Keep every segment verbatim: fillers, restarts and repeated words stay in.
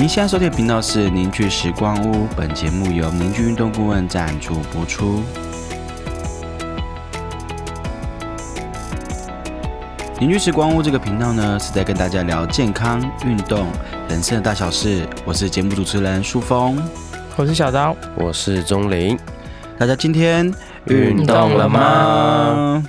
您现在收听的频道是凝聚时光屋，本节目由凝聚运动顾问赞助播出。凝聚时光屋这个频道呢，是在跟大家聊健康、运动、人生的大小事。我是节目主持人舒峰，我是小刀，我是钟林。大家今天运动了吗？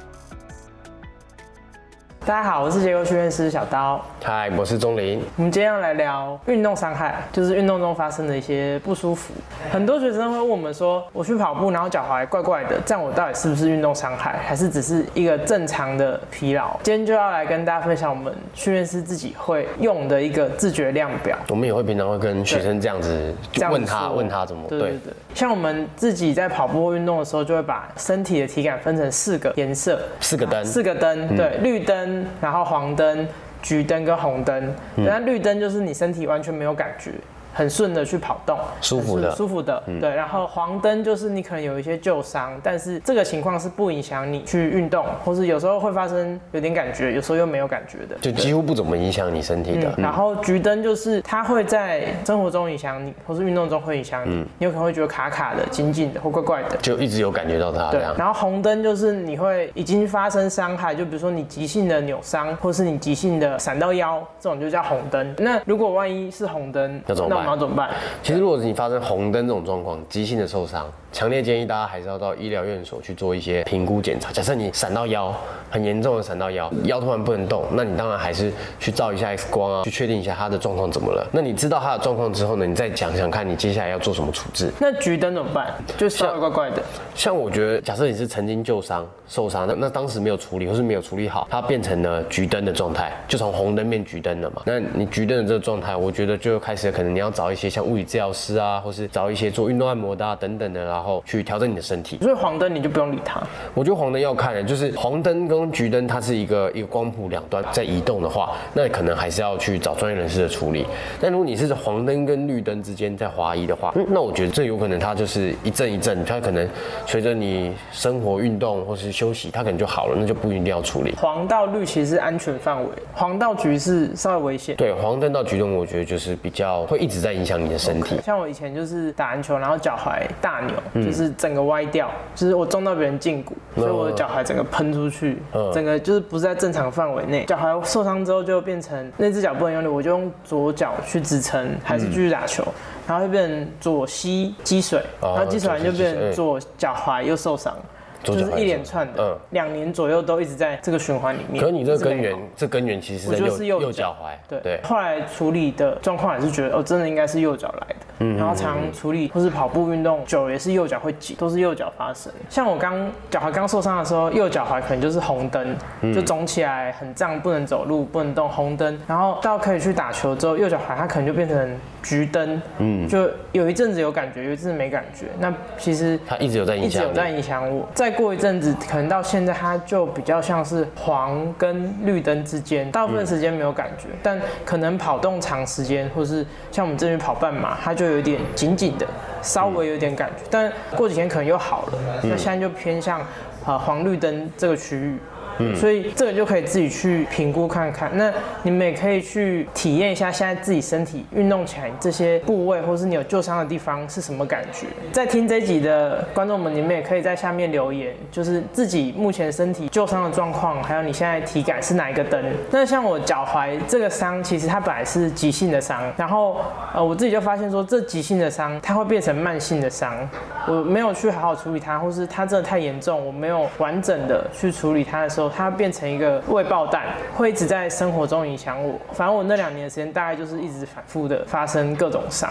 大家好，我是结构训练师小刀。嗨，我是钟林。我们今天要来聊运动伤害，就是运动中发生的一些不舒服。很多学生会问我们说，我去跑步，然后脚踝怪怪的，这样我到底是不是运动伤害，还是只是一个正常的疲劳？今天就要来跟大家分享我们训练师自己会用的一个自觉量表。我们也会平常会跟学生这样子就问他，问他怎么对对 对, 对。像我们自己在跑步运动的时候，就会把身体的体感分成四个颜色，四个灯，四个灯，对，嗯、绿灯。然后黄灯、橘灯跟红灯，那、嗯、绿灯就是你身体完全没有感觉，很顺的去跑动，舒服的，舒服的、嗯，对。然后黄灯就是你可能有一些旧伤，但是这个情况是不影响你去运动，或是有时候会发生有点感觉，有时候又没有感觉的，就几乎不怎么影响你身体的。嗯嗯、然后橘灯就是它会在生活中影响你，或是运动中会影响你，嗯、你有可能会觉得卡卡的、紧紧的或怪怪的，就一直有感觉到它。对。然后红灯就是你会已经发生伤害，就比如说你急性的扭伤，或是你急性的闪到腰，这种就叫红灯。那如果万一是红灯，那怎么办？那怎么办？其实，如果你发生红灯这种状况，急性的受伤，强烈建议大家还是要到医疗院所去做一些评估检查。假设你闪到腰，很严重的闪到腰，腰突然不能动，那你当然还是去照一下 X 光啊，去确定一下他的状况怎么了。那你知道他的状况之后呢，你再想想看你接下来要做什么处置。那橘灯怎么办？就稍微怪怪的像。像我觉得，假设你是曾经旧伤受伤的，那当时没有处理或是没有处理好，它变成了橘灯的状态，就从红灯变橘灯了嘛。那你橘灯的这个状态，我觉得就开始可能你要找一些像物理治疗师啊，或是找一些做运动按摩的啊等等的啦。然后去调整你的身体，所以黄灯你就不用理它。我觉得黄灯要看的，就是黄灯跟橘灯，它是一个一个光谱两端在移动的话，那可能还是要去找专业人士的处理。但如果你是黄灯跟绿灯之间在滑移的话，嗯、那我觉得这有可能它就是一阵一阵，它可能随着你生活、运动或是休息，它可能就好了，那就不一定要处理。黄到绿其实是安全范围，黄到橘是稍微危险。对，黄灯到橘灯，我觉得就是比较会一直在影响你的身体。Okay, 像我以前就是打篮球，然后脚踝大扭。嗯、就是整个歪掉，就是我撞到别人胫骨，所以我的脚踝整个喷出去，嗯、整个就是不是在正常范围内。脚踝受伤之后就变成那只脚不能用力，我就用左脚去支撑，还是继续打球，嗯、然后就变成左膝积水，然后积水完就变成左脚踝又受伤。就是一连串的，两、嗯、年左右都一直在这个循环里面。可是你这个根源，这根源其实是在右右脚踝。对对。后来处理的状况也是觉得，哦，真的应该是右脚来的。嗯。然后常处理或是跑步运动久也是右脚会紧，都是右脚发生。像我刚脚踝刚受伤的时候，右脚踝可能就是红灯，嗯、就肿起来很胀，不能走路，不能动，红灯。然后到可以去打球之后，右脚踝它可能就变成橘灯，嗯，就有一阵子有感觉，有一阵子没感觉。那其实它一直有在影响，一直有在影响我。再过一阵子，可能到现在，它就比较像是黄跟绿灯之间，大部分时间没有感觉，嗯、但可能跑动长时间，或是像我们这边跑半马，它就有点紧紧的，稍微有点感觉，嗯、但过几天可能又好了。那、嗯、现在就偏向呃黄绿灯这个区域。嗯、所以这个就可以自己去评估看看，那你们也可以去体验一下现在自己身体运动起来这些部位，或是你有旧伤的地方是什么感觉。在听这一集的观众们，你们也可以在下面留言，就是自己目前身体旧伤的状况，还有你现在体感是哪一个灯。那像我脚踝这个伤，其实它本来是急性的伤，然后呃我自己就发现说，这急性的伤它会变成慢性的伤，我没有去好好处理它，或是它真的太严重，我没有完整的去处理它的时候，它变成一个未爆弹，会一直在生活中影响我。反正我那两年的时间，大概就是一直反复的发生各种伤，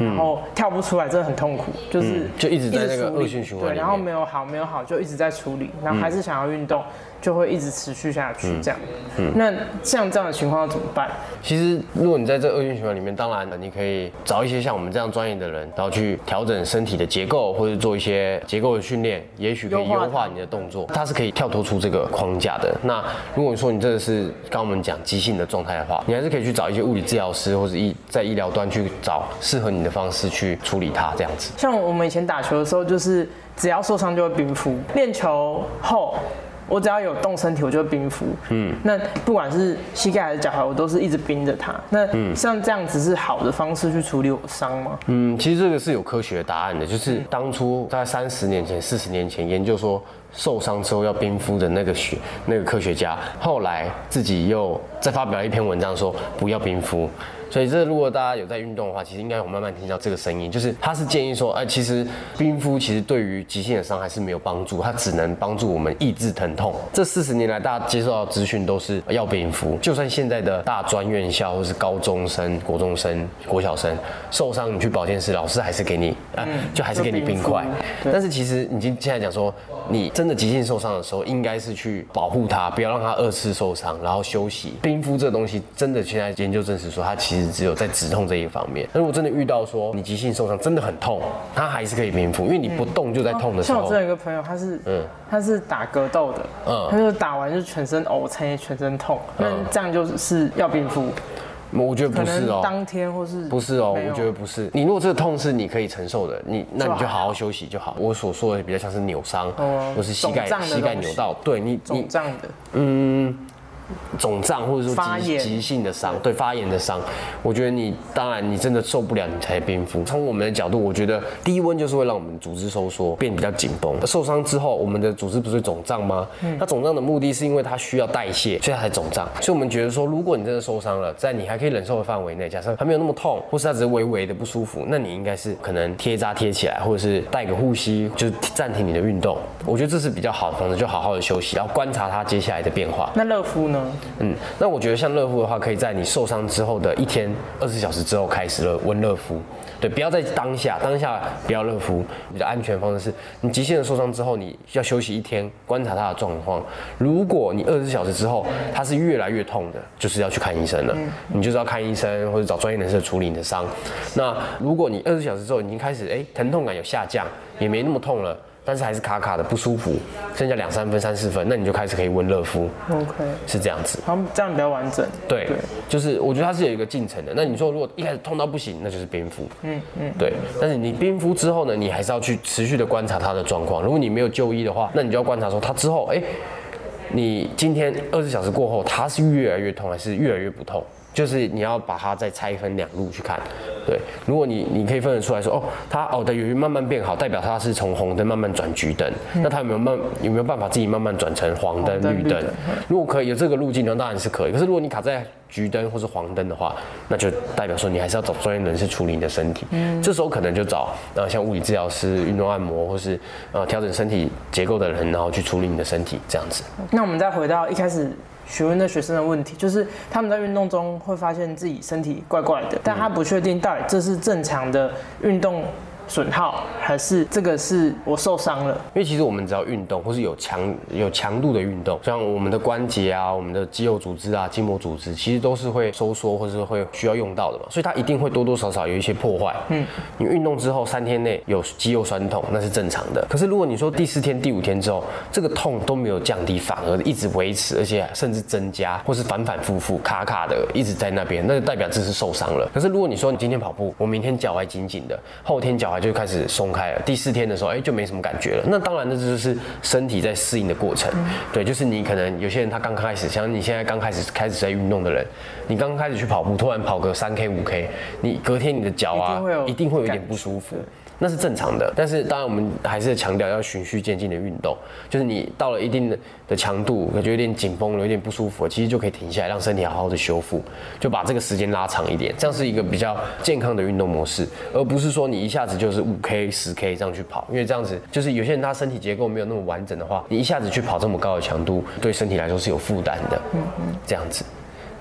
嗯、然后跳不出来，真的很痛苦，就是、嗯、就一直在那个恶性循环里面。对，然后没有好，没有好，就一直在处理，然后还是想要运动。嗯嗯，就会一直持续下去，这样。嗯嗯、那像这样的情况要怎么办？其实，如果你在这恶性循环里面，当然你可以找一些像我们这样专业的人，然后去调整身体的结构，或者做一些结构的训练，也许可以优化你的动作。它是可以跳脱出这个框架的。那如果你说你真的是刚刚我们讲急性的状态的话，你还是可以去找一些物理治疗师，或者医在医疗端去找适合你的方式去处理它，这样子。像我们以前打球的时候，就是只要受伤就会冰敷，练球后。我只要有动身体，我就会冰敷。嗯，那不管是膝盖还是脚踝，我都是一直冰着它。那像这样子是好的方式去处理我伤吗？嗯，其实这个是有科学答案的，就是当初大概三十年前、四十年前研究说受伤之后要冰敷的那个学那个科学家，后来自己又再发表一篇文章说不要冰敷。所以这如果大家有在运动的话，其实应该有慢慢听到这个声音，就是他是建议说，哎、呃，其实冰敷其实对于急性的伤害是没有帮助，它只能帮助我们抑制疼痛。这四十年来，大家接受到的资讯都是要冰敷，就算现在的大专院校或是高中生、国中生、国小生受伤，你去保健室，老师还是给你，呃、就还是给你冰块。但是其实你现在讲说，你真的急性受伤的时候，应该是去保护它，不要让它二次受伤，然后休息。冰敷这东西，真的现在研究证实说，它其实只有在止痛这一方面。那如果真的遇到说你急性受伤真的很痛，它还是可以冰敷，因为你不动就在痛的时候。嗯哦、像我真的有一个朋友，他是、嗯、他是打格斗的，嗯，他就打完就全身呕青，全身痛，那、嗯、这样就是要冰敷。我觉得不是哦，当天或是不是哦，我觉得不是。你如果这个痛是你可以承受的，你那你就好好休息就好。我所说的比较像是扭伤，哦、或是膝盖膝盖扭到，对你肿胀的，嗯。肿胀或者说急性的伤，对发炎的伤，我觉得你当然你真的受不了你才冰敷。从我们的角度，我觉得低温就是会让我们组织收缩，变比较紧绷。受伤之后，我们的组织不是肿胀吗？它肿胀的目的是因为它需要代谢，所以它才肿胀。所以我们觉得说，如果你真的受伤了，在你还可以忍受的范围内，假设还没有那么痛，或是它只是微微的不舒服，那你应该是可能贴扎贴起来，或者是带个护膝，就是暂停你的运动。我觉得这是比较好的方式，就好好的休息，然后观察它接下来的变化。那热敷呢？嗯，那我觉得像热敷的话，可以在你受伤之后的一天二十四小时之后开始热温热敷，对，不要在当下，当下不要热敷。比较安全的方式是，你急性的受伤之后，你要休息一天，观察它的状况。如果你二十四小时之后它是越来越痛的，就是要去看医生了，你就是要看医生或者找专业人士处理你的伤。那如果你二十四小时之后已经开始，哎，疼痛感有下降，也没那么痛了。但是还是卡卡的不舒服，剩下两三分、三四分，那你就开始可以温热敷。OK， 是这样子，好，这样比较完整。对，对，就是我觉得它是有一个进程的。那你说如果一开始痛到不行，那就是冰敷。嗯嗯，对。但是你冰敷之后呢，你还是要去持续的观察它的状况。如果你没有就医的话，那你就要观察说它之后，哎、欸，你今天二十四小时过后，它是越来越痛还是越来越不痛？就是你要把它再拆分两路去看，对。如果你你可以分得出来说，哦，它哦的有慢慢变好，代表它是从红灯慢慢转橘灯，嗯、那它有没有慢有没有办法自己慢慢转成黄灯、绿灯？如果可以有这个路径，那当然是可以。可是如果你卡在橘灯或是黄灯的话，那就代表说你还是要找专业人士处理你的身体。嗯，这时候可能就找呃像物理治疗师、运动按摩，或是呃调整身体结构的人，然后去处理你的身体这样子。那我们再回到一开始。询问的学生的问题，就是他们在运动中会发现自己身体怪怪的，但他不确定到底这是正常的运动损耗，还是这个是我受伤了。因为其实我们只要运动，或是有强有强度的运动，像我们的关节啊、我们的肌肉组织啊、筋膜组织，其实都是会收缩，或是会需要用到的嘛，所以它一定会多多少少有一些破坏。嗯，你运动之后三天内有肌肉酸痛，那是正常的。可是如果你说第四天、第五天之后，这个痛都没有降低，反而一直维持，而且甚至增加，或是反反复复、卡卡的一直在那边，那就代表这是受伤了。可是如果你说你今天跑步，我明天脚踝紧紧的，后天脚就开始松开了，第四天的时候，哎、欸，就没什么感觉了。那当然，这就是身体在适应的过程。嗯、对，就是你可能有些人他刚开始，像你现在刚开始开始在运动的人，你刚开始去跑步，突然跑个三 K 五 K， 你隔天你的脚啊一定会有一点不舒服。那是正常的，但是当然我们还是强调要循序渐进的运动，就是你到了一定的强度，感觉有点紧绷了，有点不舒服了，其实就可以停下来，让身体好好的修复，就把这个时间拉长一点，这样是一个比较健康的运动模式，而不是说你一下子就是五 K、十 K 这样去跑，因为这样子就是有些人他身体结构没有那么完整的话，你一下子去跑这么高的强度，对身体来说是有负担的，这样子。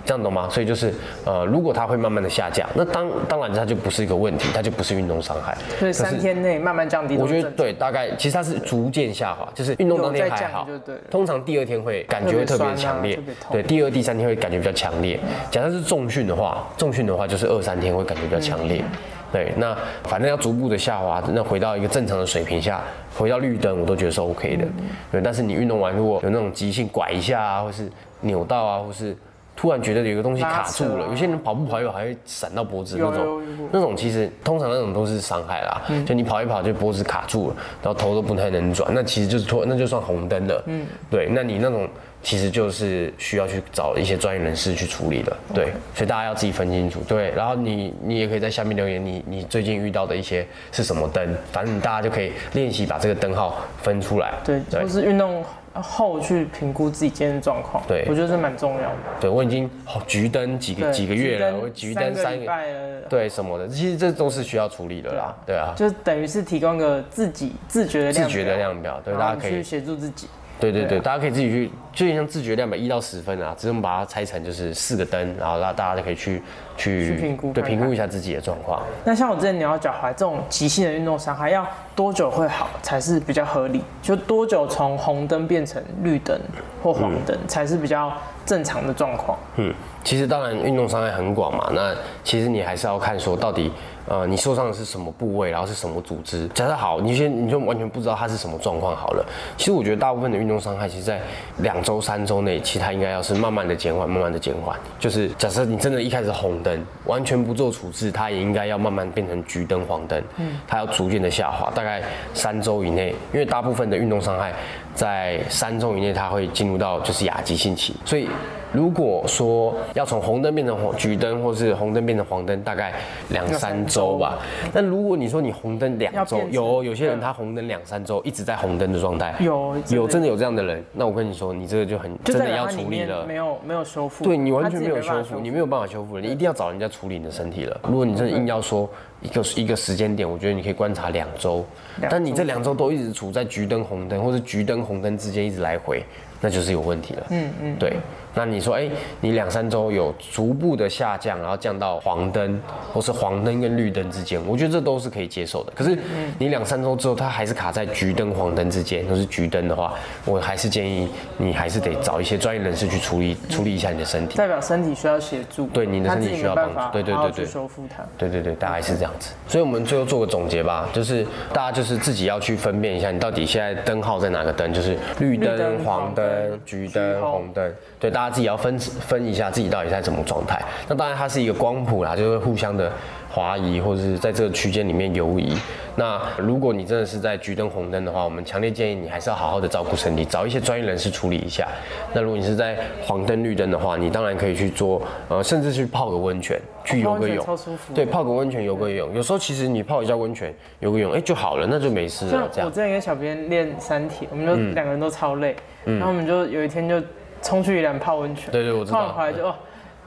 这样懂吗？所以就是，呃，如果它会慢慢的下降，那当当然它就不是一个问题，它就不是运动伤害。所以三天内慢慢降低。我觉得对，大概其实它是逐渐下滑，就是运动当天还好，通常第二天会感觉会特别强烈，对，第二、第三天会感觉比较强烈。假设是重训的话，重训的话就是二三天会感觉比较强烈。对，那反正要逐步的下滑，那回到一个正常的水平下，回到绿灯我都觉得是 OK 的。对，但是你运动完如果有那种急性拐一下啊，或是扭到啊，或是突然觉得有一个东西卡住了，有些人跑步跑一跑还会闪到脖子那种，那种其实通常那种都是伤害啦，嗯、就你跑一跑就脖子卡住了，然后头都不太能转，那其实就是突那就算红灯了，嗯，对，那你那种其实就是需要去找一些专业人士去处理的，对， okay. 所以大家要自己分清楚，对，然后你你也可以在下面留言你你最近遇到的一些是什么灯，反正大家就可以练习把这个灯号分出来，对，对就是运动。后去评估自己今天的状况，对，我觉得是蛮重要的。对我已经、哦、橘灯几个几个月了，我橘灯三个月了，对什么的，其实这都是需要处理的啦，对啊，就等于是提供个自己自觉的量表，自觉的量表，对，大家可以去协助自己。对对对，對啊、大家可以自己去，就像自觉量表一到十分啊，只是我们把它拆成就是四个灯，然后让大家就可以去去评估，对，评估一下自己的状况。那像我之前聊脚踝这种急性的运动伤害，要多久会好才是比较合理？就多久从红灯变成绿灯或黄灯、嗯、才是比较正常的状况？嗯，其实当然运动伤害很广嘛，那其实你还是要看说到底。呃，你受伤的是什么部位，然后是什么组织？假设好，你先你就完全不知道它是什么状况好了。其实我觉得大部分的运动伤害，其实在两周、三周内，其实它应该要是慢慢的减缓，慢慢的减缓。就是假设你真的一开始红灯，完全不做处置，它也应该要慢慢变成橘灯、黄灯，嗯，它要逐渐的下滑，大概三周以内，因为大部分的运动伤害在三周以内，它会进入到就是亚急性期，所以。如果说要从红灯变成橘灯，或是红灯变成黄灯，大概两三周吧。那如果你说你红灯两周，有有些人他红灯两三周一直在红灯的状态，有有真的有这样的人，那我跟你说，你这个就很真的要处理了，没有没有修复，对你完全没有修复，你没有办法修复了，你一定要找人家处理你的身体了。如果你真的硬要说一个一个时间点，我觉得你可以观察两周，但你这两周都一直处在橘灯红灯，或是橘灯红灯之间一直来回。那就是有问题了，嗯嗯，对。那你说，哎、欸，你两三周有逐步的下降，然后降到黄灯，或是黄灯跟绿灯之间，我觉得这都是可以接受的。可是你两三周之后，它还是卡在橘灯黄灯之间，都是橘灯的话，我还是建议你还是得找一些专业人士去处理处理一下你的身体，代表身体需要协助，对你的身体需要帮助，对对对对，修复它，对对对，大概是这样子。所以我们最后做个总结吧，就是大家就是自己要去分辨一下，你到底现在灯号在哪个灯，就是绿灯、黄灯。橘灯、红灯，对，大家自己要分分一下自己到底在什么状态。那当然它是一个光谱啦，就会互相的滑移，或者是在这个区间里面游移。那如果你真的是在橘灯、红灯的话，我们强烈建议你还是要好好的照顾身体，找一些专业人士处理一下。那如果你是在黄灯、绿灯的话，你当然可以去做，呃，甚至去泡个温泉，去游个泳，超舒服。对，泡个温泉、游个泳，有时候其实你泡一下温泉、游个泳，哎、欸，就好了，那就没事了。这样，我之前跟小编练三铁，我们就两个人都超累。嗯嗯、然后我们就有一天就冲去宜兰泡温泉，对对，我知道。泡完回来就、哦、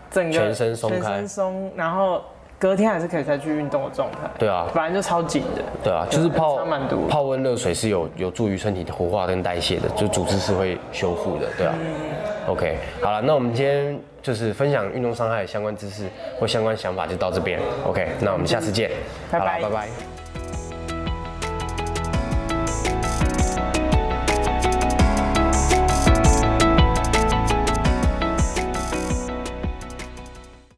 整个全身松开，全身松，然后隔天还是可以再去运动的状态。对啊，反正就超紧的。对啊，就是泡泡温热水是有有助于身体的活化跟代谢的，就组织是会修复的。对啊。嗯、OK， 好了，那我们今天就是分享运动伤害的相关知识或相关想法就到这边。OK， 那我们下次见。嗯、拜拜，拜拜。